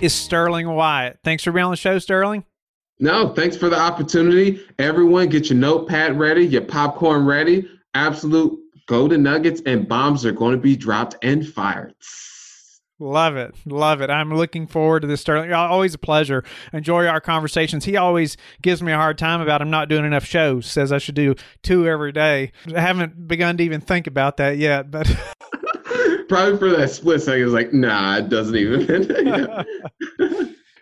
is Sterling White. Thanks for being on the show, Sterling. No, thanks for the opportunity. Everyone get your notepad ready, your popcorn ready. Absolute golden nuggets and bombs are going to be dropped and fired. Love it. Love it. I'm looking forward to this, Sterling. Always a pleasure. Enjoy our conversations. He always gives me a hard time about him not doing enough shows. Says I should do 2 every day. I haven't begun to even think about that yet, but... Probably for that split second, it's like, nah, it doesn't even...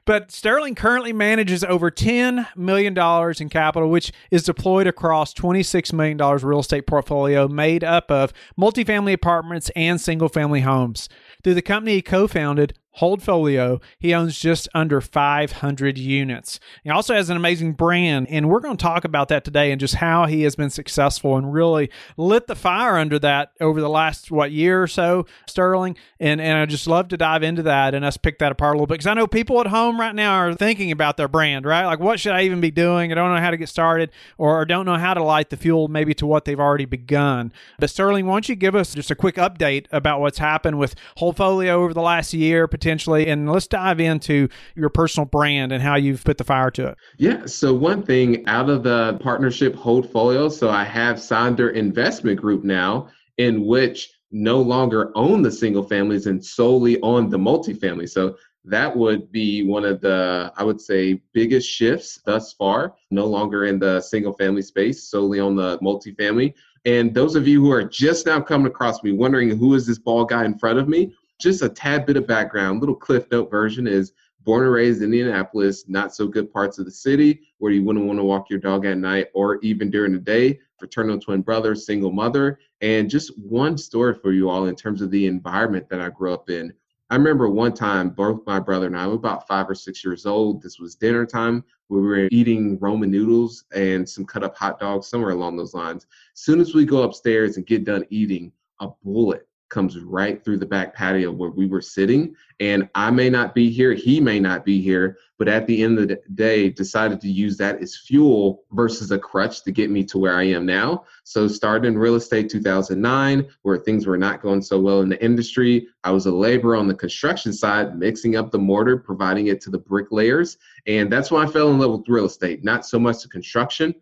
But Sterling currently manages over $10 million in capital, which is deployed across $26 million real estate portfolio made up of multifamily apartments and single-family homes. Through the company he co-founded, Holdfolio, he owns just under 500 units. He also has an amazing brand, and we're going to talk about that today and just how he has been successful and really lit the fire under that over the last, year or so, Sterling. And I just love to dive into that and us pick that apart a little bit, because I know people at home right now are thinking about their brand, right? Like, what should I even be doing? I don't know how to get started, or don't know how to light the fuel maybe to what they've already begun. But Sterling, why don't you give us just a quick update about what's happened with Holdfolio over the last year, potentially, and let's dive into your personal brand and how you've put the fire to it. Yeah. So one thing out of the partnership Holdfolio, so I have Sonder Investment Group now, in which no longer own the single families and solely own the multifamily. So that would be one of the, I would say, biggest shifts thus far, no longer in the single family space, solely on the multifamily. And those of you who are just now coming across me wondering who is this bald guy in front of me, just a tad bit of background, little Cliff Note version is born and raised in Indianapolis, not so good parts of the city where you wouldn't want to walk your dog at night or even during the day, fraternal twin brother, single mother, and just one story for you all in terms of the environment that I grew up in. I remember one time, both my brother and I were about 5 or 6 years old. This was dinner time. We were eating Roman noodles and some cut up hot dogs, somewhere along those lines. As soon as we go upstairs and get done eating, a bullet comes right through the back patio where we were sitting. And I may not be here, he may not be here, but at the end of the day, decided to use that as fuel versus a crutch to get me to where I am now. So started in real estate 2009, where things were not going so well in the industry. I was a laborer on the construction side, mixing up the mortar, providing it to the bricklayers. And that's when I fell in love with real estate, not so much the construction.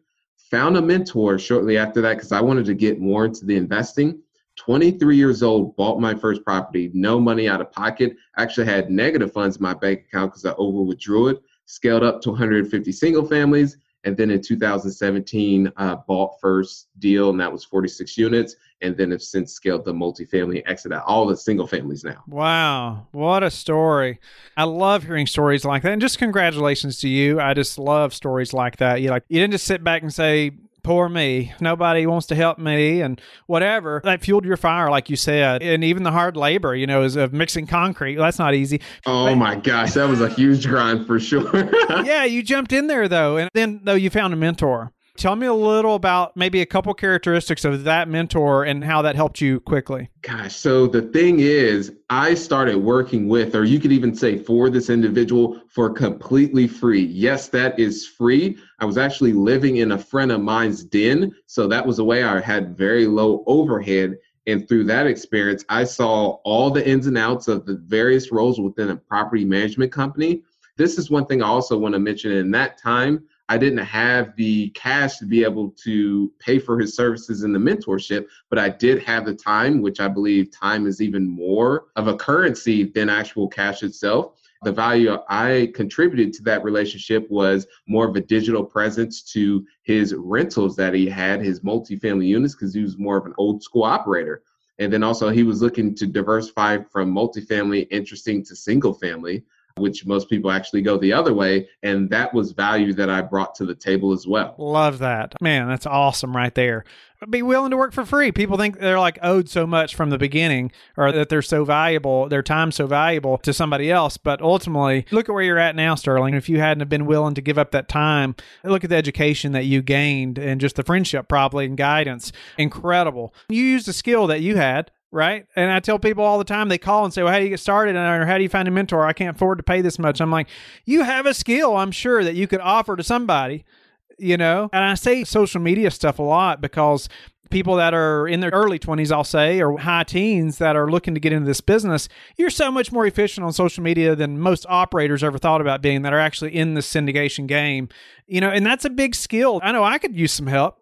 Found a mentor shortly after that because I wanted to get more into the investing. 23 years old, bought my first property, no money out of pocket. Actually had negative funds in my bank account because I overwithdrew it, scaled up to 150 single families. And then in 2017, bought first deal, and that was 46 units. And then have since scaled the multifamily, exited all the single families now. Wow. What a story. I love hearing stories like that. And just congratulations to you. I just love stories like that. You didn't just sit back and say, poor me, nobody wants to help me and whatever. That fueled your fire, like you said. And even the hard labor, is of mixing concrete. Well, that's not easy. Oh my gosh, that was a huge grind for sure. Yeah, you jumped in there though. And then though you found a mentor. Tell me a little about maybe a couple characteristics of that mentor and how that helped you quickly. Gosh, so the thing is, I started working with, or you could even say for this individual, for completely free. Yes, that is free. I was actually living in a friend of mine's den. So that was a way I had very low overhead. And through that experience, I saw all the ins and outs of the various roles within a property management company. This is one thing I also want to mention. In that time, I didn't have the cash to be able to pay for his services in the mentorship, but I did have the time, which I believe time is even more of a currency than actual cash itself. The value I contributed to that relationship was more of a digital presence to his rentals that he had, his multifamily units, because he was more of an old school operator. And then also he was looking to diversify from multifamily, interesting to single family. which most people actually go the other way. And that was value that I brought to the table as well. Love that. Man, that's awesome right there. Be willing to work for free. People think they're like owed so much from the beginning, or that they're so valuable, their time's so valuable to somebody else. But ultimately, look at where you're at now, Sterling. If you hadn't have been willing to give up that time, look at the education that you gained and just the friendship probably and guidance. Incredible. You used a skill that you had. Right. And I tell people all the time, they call and say, well, how do you get started? Or how do you find a mentor? I can't afford to pay this much. I'm like, you have a skill, I'm sure, that you could offer to somebody, you know? And I say social media stuff a lot because people that are in their early 20s, I'll say, or high teens that are looking to get into this business, you're so much more efficient on social media than most operators ever thought about being that are actually in the syndication game, you know, and that's a big skill. I know I could use some help.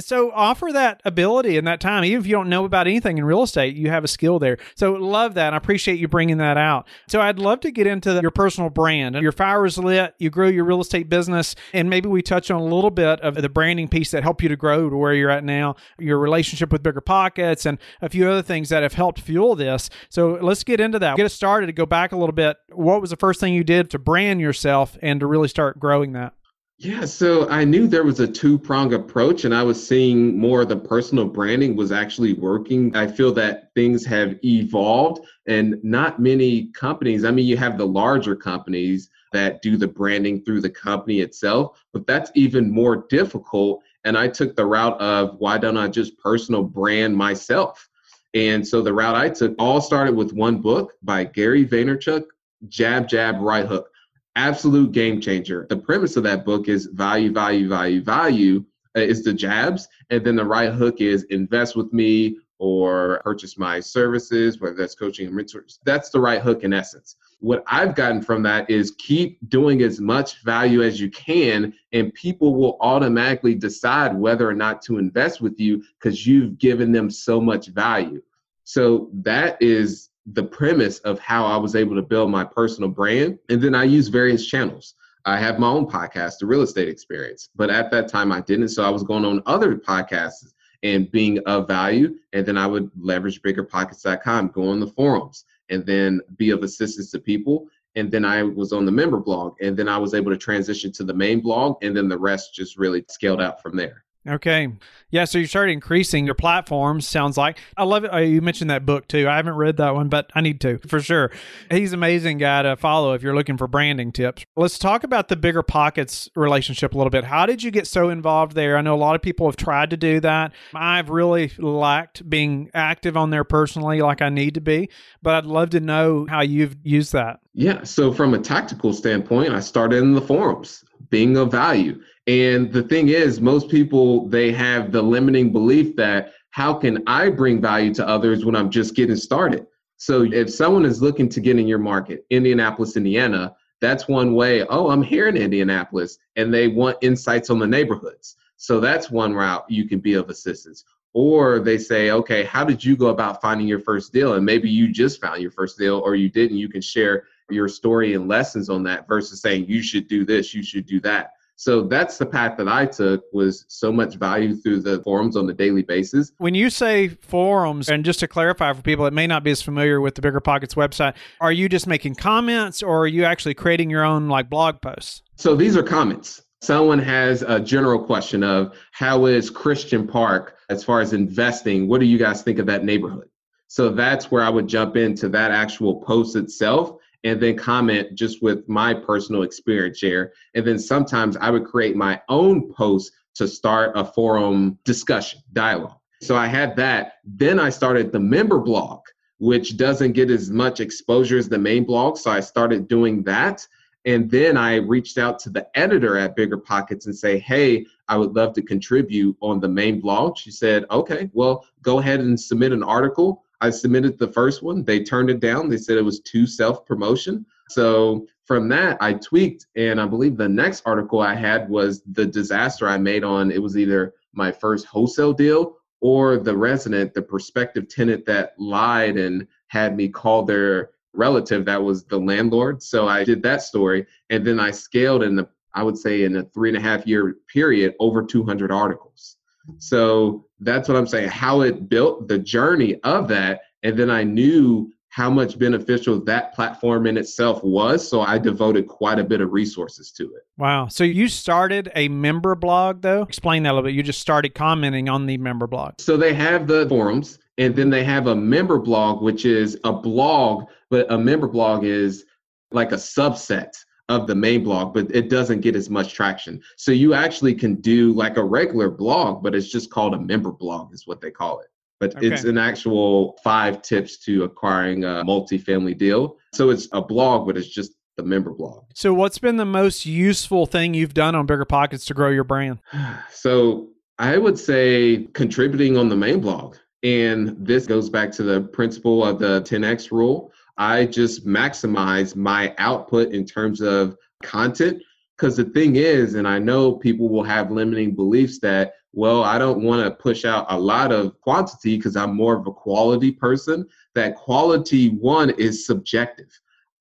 So offer that ability and that time. Even if you don't know about anything in real estate, you have a skill there. So love that. And I appreciate you bringing that out. So I'd love to get into your personal brand. Your fire is lit. You grow your real estate business. And maybe we touch on a little bit of the branding piece that helped you to grow to where you're at now, your relationship with BiggerPockets, and a few other things that have helped fuel this. So let's get into that. Get us started to go back a little bit. What was the first thing you did to brand yourself and to really start growing that? Yeah, so I knew there was a two-pronged approach, and I was seeing more of the personal branding was actually working. I feel that things have evolved, and not many companies, I mean, you have the larger companies that do the branding through the company itself, but that's even more difficult. And I took the route of, why don't I just personal brand myself? And so the route I took all started with one book by Gary Vaynerchuk, Jab, Jab, Right Hook. Absolute game changer. The premise of that book is value, value, value, value is the jabs. And then the right hook is invest with me or purchase my services, whether that's coaching and mentors. That's the right hook in essence. What I've gotten from that is keep doing as much value as you can, and people will automatically decide whether or not to invest with you because you've given them so much value. So that is the premise of how I was able to build my personal brand. And then I use various channels. I have my own podcast, The Real Estate Experience, but at that time I didn't. So I was going on other podcasts and being of value. And then I would leverage BiggerPockets.com, go on the forums, and then be of assistance to people. And then I was on the member blog, and then I was able to transition to the main blog. And then the rest just really scaled out from there. Okay. Yeah. So you started increasing your platforms, sounds like. I love it. You mentioned that book too. I haven't read that one, but I need to for sure. He's an amazing guy to follow if you're looking for branding tips. Let's talk about the BiggerPockets relationship a little bit. How did you get so involved there? I know a lot of people have tried to do that. I've really lacked being active on there personally like I need to be, but I'd love to know how you've used that. Yeah. So from a tactical standpoint, I started in the forums, being of value. And the thing is, most people, they have the limiting belief that how can I bring value to others when I'm just getting started? So if someone is looking to get in your market, Indianapolis, Indiana, that's one way. Oh, I'm here in Indianapolis, and they want insights on the neighborhoods. So that's one route you can be of assistance. Or they say, okay, how did you go about finding your first deal? And maybe you just found your first deal or you didn't. You can share your story and lessons on that versus saying you should do this, you should do that. So that's the path that I took, was so much value through the forums on a daily basis. When you say forums, and just to clarify for people that may not be as familiar with the BiggerPockets website, are you just making comments or are you actually creating your own like blog posts? So these are comments. Someone has a general question of how is Christian Park as far as investing? What do you guys think of that neighborhood? So that's where I would jump into that actual post itself, and then comment just with my personal experience share. And then sometimes I would create my own post to start a forum discussion, dialogue. So I had that. Then I started the member blog, which doesn't get as much exposure as the main blog. So I started doing that. And then I reached out to the editor at BiggerPockets and say, hey, I would love to contribute on the main blog. She said, okay, well, go ahead and submit an article. I submitted the first one. They turned it down. They said it was too self-promotion. So from that, I tweaked. And I believe the next article I had was the disaster I made on, it was either my first wholesale deal or the resident, the prospective tenant that lied and had me call their relative that was the landlord. So I did that story. And then I scaled in a 3.5 year period, over 200 articles. So that's what I'm saying, how it built the journey of that. And then I knew how much beneficial that platform in itself was. So I devoted quite a bit of resources to it. Wow. So you started a member blog though? Explain that a little bit. You just started commenting on the member blog. So they have the forums and then they have a member blog, which is a blog, but a member blog is like a subset of the main blog, but it doesn't get as much traction. So you actually can do like a regular blog, but it's just called a member blog is what they call it. But okay. It's an actual 5 tips to acquiring a multifamily deal. So it's a blog, but it's just the member blog. So what's been the most useful thing you've done on BiggerPockets to grow your brand? So I would say contributing on the main blog. And this goes back to the principle of the 10X rule. I just maximize my output in terms of content. Because the thing is, and I know people will have limiting beliefs that, well, I don't want to push out a lot of quantity because I'm more of a quality person. That quality one is subjective.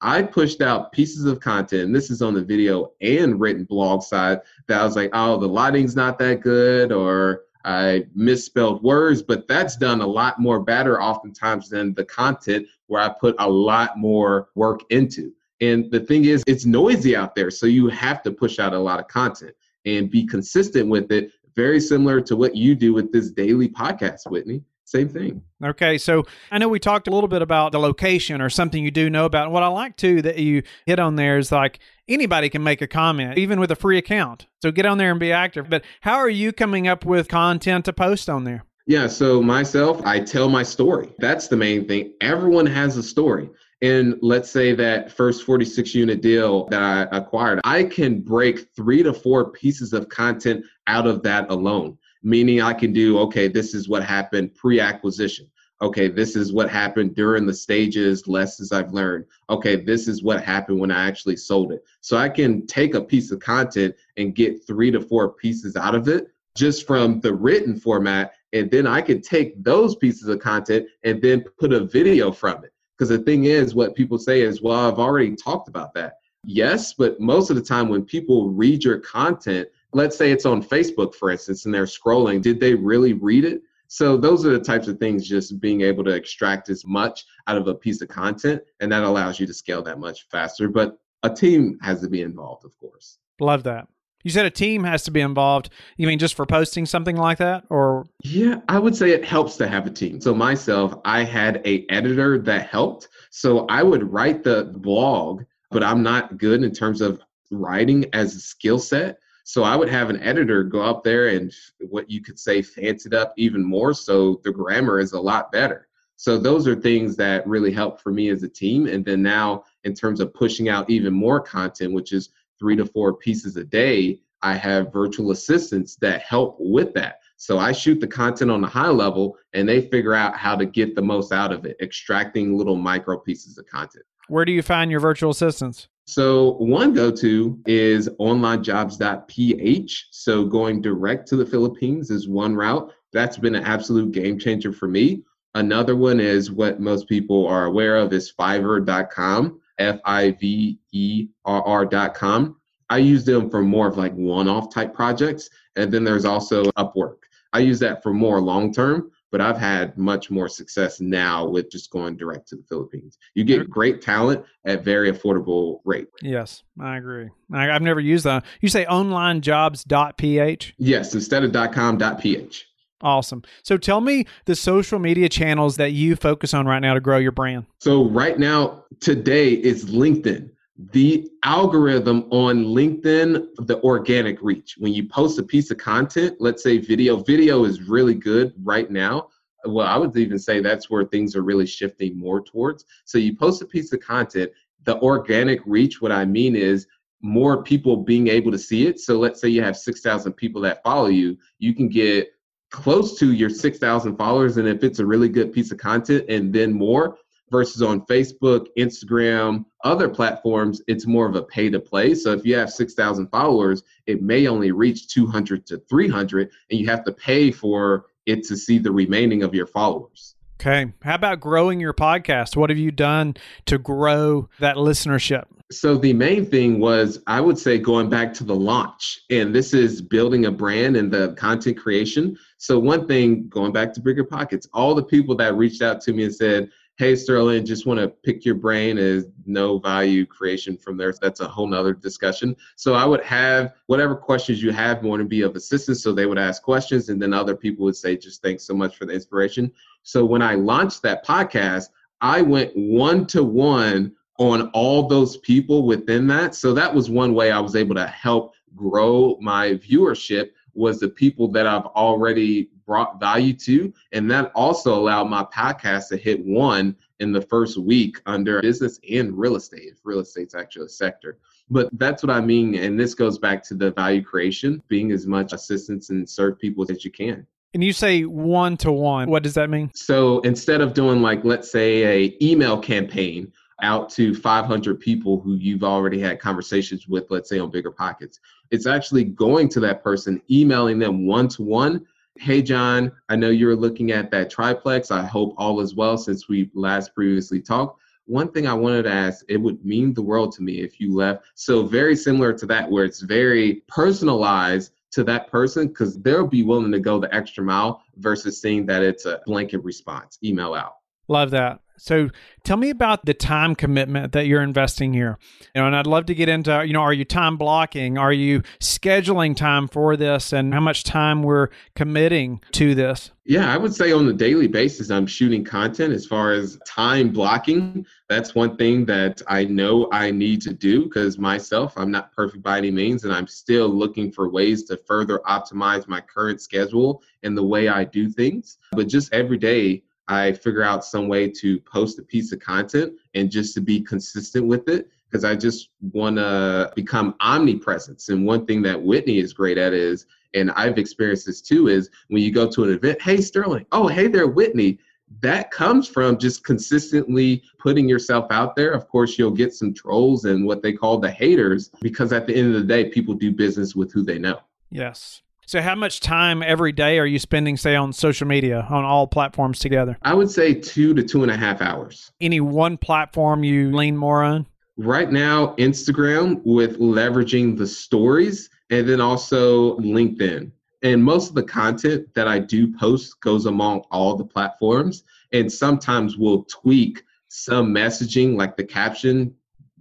I pushed out pieces of content, and this is on the video and written blog side, that I was like, oh, the lighting's not that good, or I misspelled words, but that's done a lot more better oftentimes than the content where I put a lot more work into. And the thing is, it's noisy out there. So you have to push out a lot of content and be consistent with it. Very similar to what you do with this daily podcast, Whitney. Same thing. Okay. So I know we talked a little bit about the location or something you do know about. What I like too that you hit on there is like anybody can make a comment, even with a free account. So get on there and be active. But how are you coming up with content to post on there? Yeah. So myself, I tell my story. That's the main thing. Everyone has a story. And let's say that first 46 unit deal that I acquired, I can break 3 to 4 pieces of content out of that alone. Meaning I can do, okay, this is what happened pre-acquisition. Okay, this is what happened during the stages, lessons I've learned. Okay, this is what happened when I actually sold it. So I can take a piece of content and get 3 to 4 pieces out of it just from the written format. And then I can take those pieces of content and then put a video from it. Because the thing is, what people say is, well, I've already talked about that. Yes, but most of the time when people read your content, let's say it's on Facebook, for instance, and they're scrolling, did they really read it? So those are the types of things, just being able to extract as much out of a piece of content, and that allows you to scale that much faster. But a team has to be involved, of course. Love that. You said a team has to be involved. You mean just for posting something like that, or? Yeah, I would say it helps to have a team. So myself, I had an editor that helped. So I would write the blog, but I'm not good in terms of writing as a skill set. So I would have an editor go up there and what you could say, fancy it up even more. So the grammar is a lot better. So those are things that really help for me as a team. And then now in terms of pushing out even more content, which is 3 to 4 pieces a day, I have virtual assistants that help with that. So I shoot the content on the high level and they figure out how to get the most out of it, extracting little micro pieces of content. Where do you find your virtual assistants? So one go-to is onlinejobs.ph. So going direct to the Philippines is one route. That's been an absolute game changer for me. Another one is what most people are aware of is fiverr.com. Fiverr.com. I use them for more of like one-off type projects. And then there's also Upwork. I use that for more long-term, but I've had much more success now with just going direct to the Philippines. You get great talent at very affordable rate. Yes, I agree. I've never used that. You say onlinejobs.ph? Yes, instead of .com.ph. Awesome. So tell me the social media channels that you focus on right now to grow your brand. So right now, today is LinkedIn. The algorithm on LinkedIn, the organic reach. When you post a piece of content, let's say video is really good right now. Well, I would even say that's where things are really shifting more towards. So you post a piece of content, the organic reach, what I mean is more people being able to see it. So let's say you have 6,000 people that follow you, you can get close to your 6,000 followers. And if it's a really good piece of content and then more versus on Facebook, Instagram, other platforms, it's more of a pay to play. So if you have 6,000 followers, it may only reach 200 to 300 and you have to pay for it to see the remaining of your followers. Okay. How about growing your podcast? What have you done to grow that listenership? So the main thing was, I would say, going back to the launch, and this is building a brand and the content creation. So one thing, going back to BiggerPockets, all the people that reached out to me and said, hey, Sterling, just want to pick your brain, is no value creation from there. That's a whole nother discussion. So I would have whatever questions you have going to be of assistance. So they would ask questions, and then other people would say, just thanks so much for the inspiration. So when I launched that podcast, I went one-to-one on all those people within that. So that was one way I was able to help grow my viewership, was the people that I've already brought value to. And that also allowed my podcast to hit 1 in the first week under business and real estate, if real estate's actually a sector. But that's what I mean. And this goes back to the value creation, being as much assistance and serve people as you can. And you say one-to-one, what does that mean? So instead of doing, like, let's say an email campaign out to 500 people who you've already had conversations with, let's say on BiggerPockets, it's actually going to that person, emailing them one-to-one. Hey, John, I know you're looking at that triplex. I hope all is well since we last previously talked. One thing I wanted to ask, it would mean the world to me if you left. So very similar to that, where it's very personalized to that person, because they'll be willing to go the extra mile versus seeing that it's a blanket response, email out. Love that. So tell me about the time commitment that you're investing here. And I'd love to get into, are you time blocking? Are you scheduling time for this, and how much time we're committing to this? Yeah, I would say on a daily basis, I'm shooting content. As far as time blocking, that's one thing that I know I need to do, because myself, I'm not perfect by any means, and I'm still looking for ways to further optimize my current schedule and the way I do things. But just every day, I figure out some way to post a piece of content and just to be consistent with it, because I just want to become omnipresent. And one thing that Whitney is great at is, and I've experienced this too, is when you go to an event, hey, Sterling, oh, hey there, Whitney. That comes from just consistently putting yourself out there. Of course, you'll get some trolls and what they call the haters, because at the end of the day, people do business with who they know. Yes. So how much time every day are you spending, say, on social media, on all platforms together? I would say 2 to 2.5 hours. Any one platform you lean more on? Right now, Instagram, with leveraging the stories, and then also LinkedIn. And most of the content that I do post goes among all the platforms. And sometimes we'll tweak some messaging, like the caption,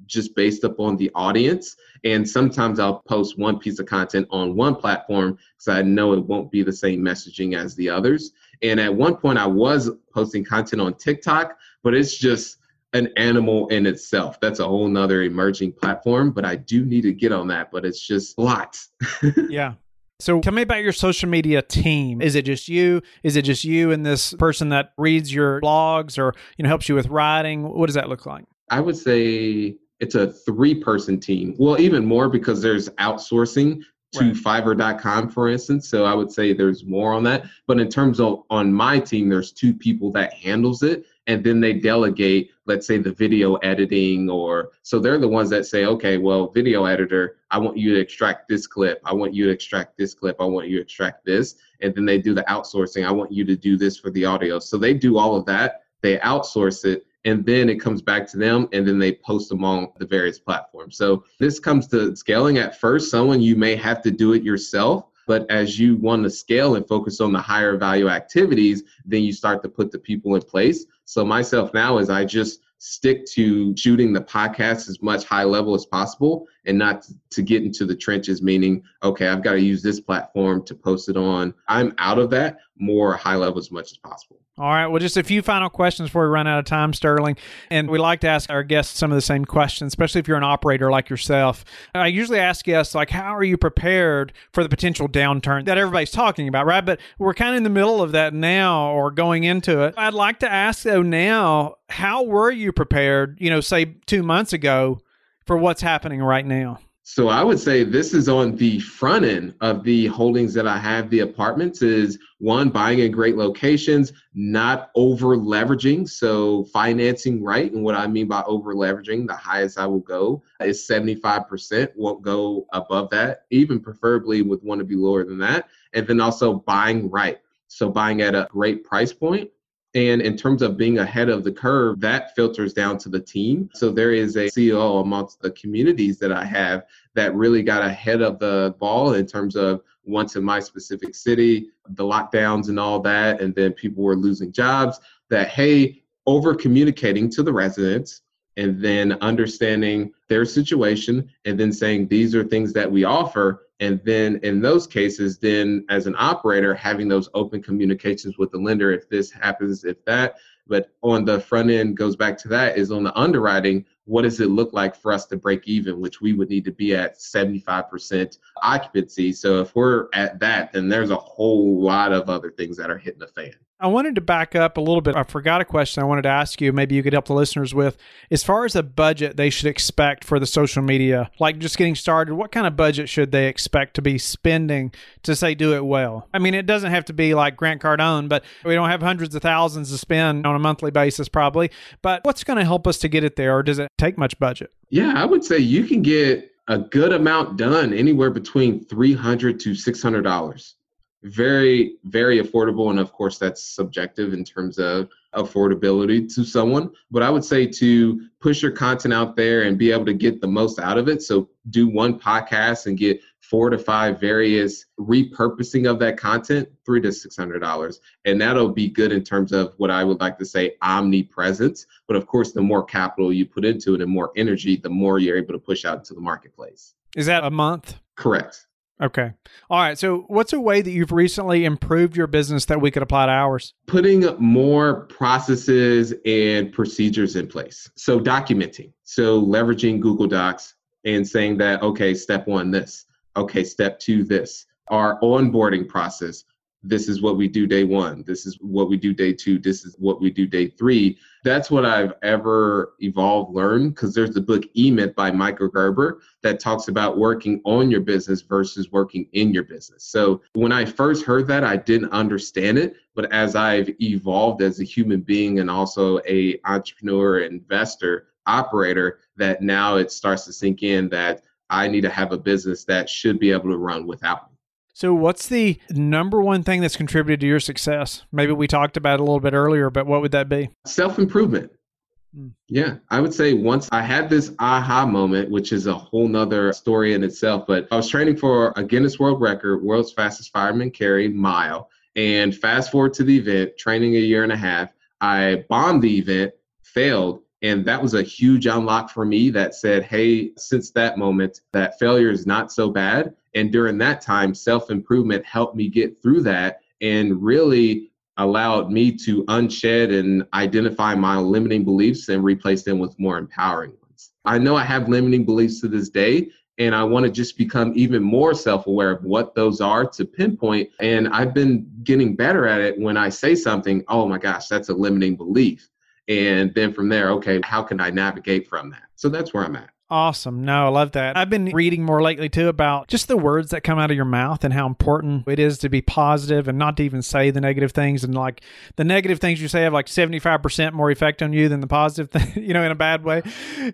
just based upon the audience. And sometimes I'll post one piece of content on one platform because I know it won't be the same messaging as the others. And at one point I was posting content on TikTok, but it's just an animal in itself. That's a whole nother emerging platform, but I do need to get on that, but it's just lots. Yeah. So tell me about your social media team. Is it just you? Is it just you and this person that reads your blogs or helps you with writing? What does that look like? I would say it's a 3-person team. Well, even more, because there's outsourcing to fiverr.com, for instance. So I would say there's more on that. But in terms of on my team, there's 2 people that handles it. And then they delegate, let's say, the video editing, or so they're the ones that say, okay, well, video editor, I want you to extract this clip. I want you to extract this clip. I want you to extract this. And then they do the outsourcing. I want you to do this for the audio. So they do all of that. They outsource it. And then it comes back to them, and then they post them on the various platforms. So this comes to scaling. At first, someone, you may have to do it yourself, but as you want to scale and focus on the higher value activities, then you start to put the people in place. So myself now is I just stick to shooting the podcast as much high level as possible, and not to get into the trenches, meaning, okay, I've got to use this platform to post it on. I'm out of that, more high level as much as possible. All right. Well, just a few final questions before we run out of time, Sterling. And we like to ask our guests some of the same questions, especially if you're an operator like yourself. I usually ask guests, like, how are you prepared for the potential downturn that everybody's talking about, right? But we're kind of in the middle of that now, or going into it. I'd like to ask, though, now, how were you prepared, say 2 months ago, for what's happening right now? So I would say this is on the front end of the holdings that I have, the apartments, is one, buying in great locations, not over leveraging. So financing right. And what I mean by over leveraging, the highest I will go is 75%, won't go above that, even preferably would want to be lower than that. And then also buying right. So buying at a great price point. And in terms of being ahead of the curve, that filters down to the team. So there is a CEO amongst the communities that I have that really got ahead of the ball in terms of, once in my specific city, the lockdowns and all that, and then people were losing jobs, that, hey, over communicating to the residents and then understanding their situation and then saying, these are things that we offer. And then in those cases, then as an operator, having those open communications with the lender, if this happens, if that, but on the front end goes back to that is on the underwriting. What does it look like for us to break even, which we would need to be at 75% occupancy. So if we're at that, then there's a whole lot of other things that are hitting the fan. I wanted to back up a little bit. I forgot a question I wanted to ask you. Maybe you could help the listeners with, as far as a budget they should expect for the social media, like just getting started, what kind of budget should they expect to be spending to say, do it well? I mean, it doesn't have to be like Grant Cardone, but we don't have hundreds of thousands to spend on a monthly basis probably, but what's going to help us to get it there? Or does it take much budget? Yeah, I would say you can get a good amount done anywhere between $300 to $600. Very, very affordable. And of course, that's subjective in terms of affordability to someone. But I would say to push your content out there and be able to get the most out of it. So do one podcast and get 4 to 5 various repurposing of that content, $300 to $600. And that'll be good in terms of what I would like to say omnipresence. But of course, the more capital you put into it and more energy, the more you're able to push out to the marketplace. Is that a month? Correct. Okay. All right. So what's a way that you've recently improved your business that we could apply to ours? Putting more processes and procedures in place. So documenting. So leveraging Google Docs and saying that, okay, step one, this. Okay, step two, this. Our onboarding process. This is what we do day one. This is what we do day two. This is what we do day three. That's what I've ever evolved, learned, because there's the book E-Myth by Michael Gerber that talks about working on your business versus working in your business. So when I first heard that, I didn't understand it. But as I've evolved as a human being and also an entrepreneur, investor, operator, that now it starts to sink in that I need to have a business that should be able to run without me. So what's the number one thing that's contributed to your success? Maybe we talked about it a little bit earlier, but what would that be? Self-improvement. Yeah, I would say once I had this aha moment, which is a whole nother story in itself, but I was training for a Guinness World Record, world's fastest fireman carry mile. And fast forward to the event, training a 1.5 years, I bombed the event, failed. And that was a huge unlock for me that said, hey, since that moment, that failure is not so bad. And during that time, self-improvement helped me get through that and really allowed me to unshed and identify my limiting beliefs and replace them with more empowering ones. I know I have limiting beliefs to this day, and I want to just become even more self-aware of what those are to pinpoint. And I've been getting better at it when I say something, oh my gosh, that's a limiting belief. And then from there, okay, how can I navigate from that? So that's where I'm at. Awesome. No, I love that. I've been reading more lately too about just the words that come out of your mouth and how important it is to be positive and not to even say the negative things. And like the negative things you say have like 75% more effect on you than the positive thing, you know, in a bad way.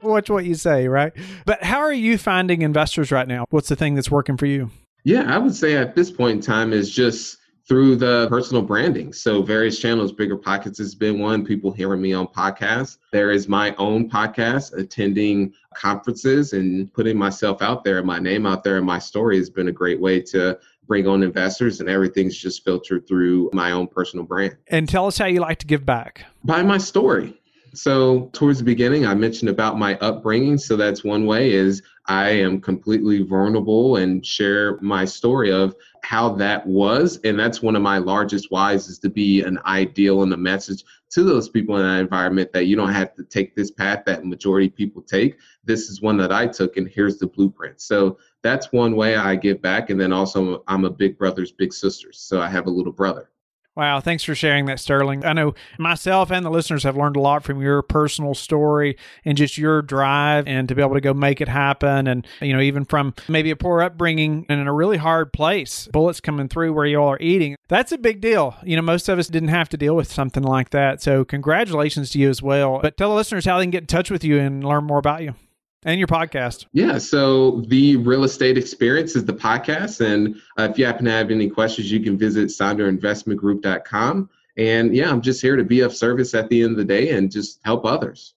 Watch what you say, right? But how are you finding investors right now? What's the thing that's working for you? Yeah, I would say at this point in time is just through the personal branding. So various channels, BiggerPockets has been one, people hearing me on podcasts. There is my own podcast, attending conferences and putting myself out there and my name out there and my story has been a great way to bring on investors, and everything's just filtered through my own personal brand. And tell us how you like to give back. By my story. So towards the beginning, I mentioned about my upbringing. So that's one way is I am completely vulnerable and share my story of how that was. And that's one of my largest whys is to be an ideal and a message to those people in that environment that you don't have to take this path that majority of people take. This is one that I took and here's the blueprint. So that's one way I give back. And then also I'm a big brother's big sister. So I have a little brother. Wow. Thanks for sharing that, Sterling. I know myself and the listeners have learned a lot from your personal story and just your drive and to be able to go make it happen. And, you know, even from maybe a poor upbringing and in a really hard place, bullets coming through where you all are eating. That's a big deal. You know, most of us didn't have to deal with something like that. So congratulations to you as well. But tell the listeners how they can get in touch with you and learn more about you. And your podcast. Yeah. So The Real Estate Experience is the podcast. And if you happen to have any questions, you can visit sonderinvestmentgroup.com. And yeah, I'm just here to be of service at the end of the day and just help others.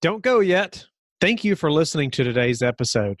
Don't go yet. Thank you for listening to today's episode.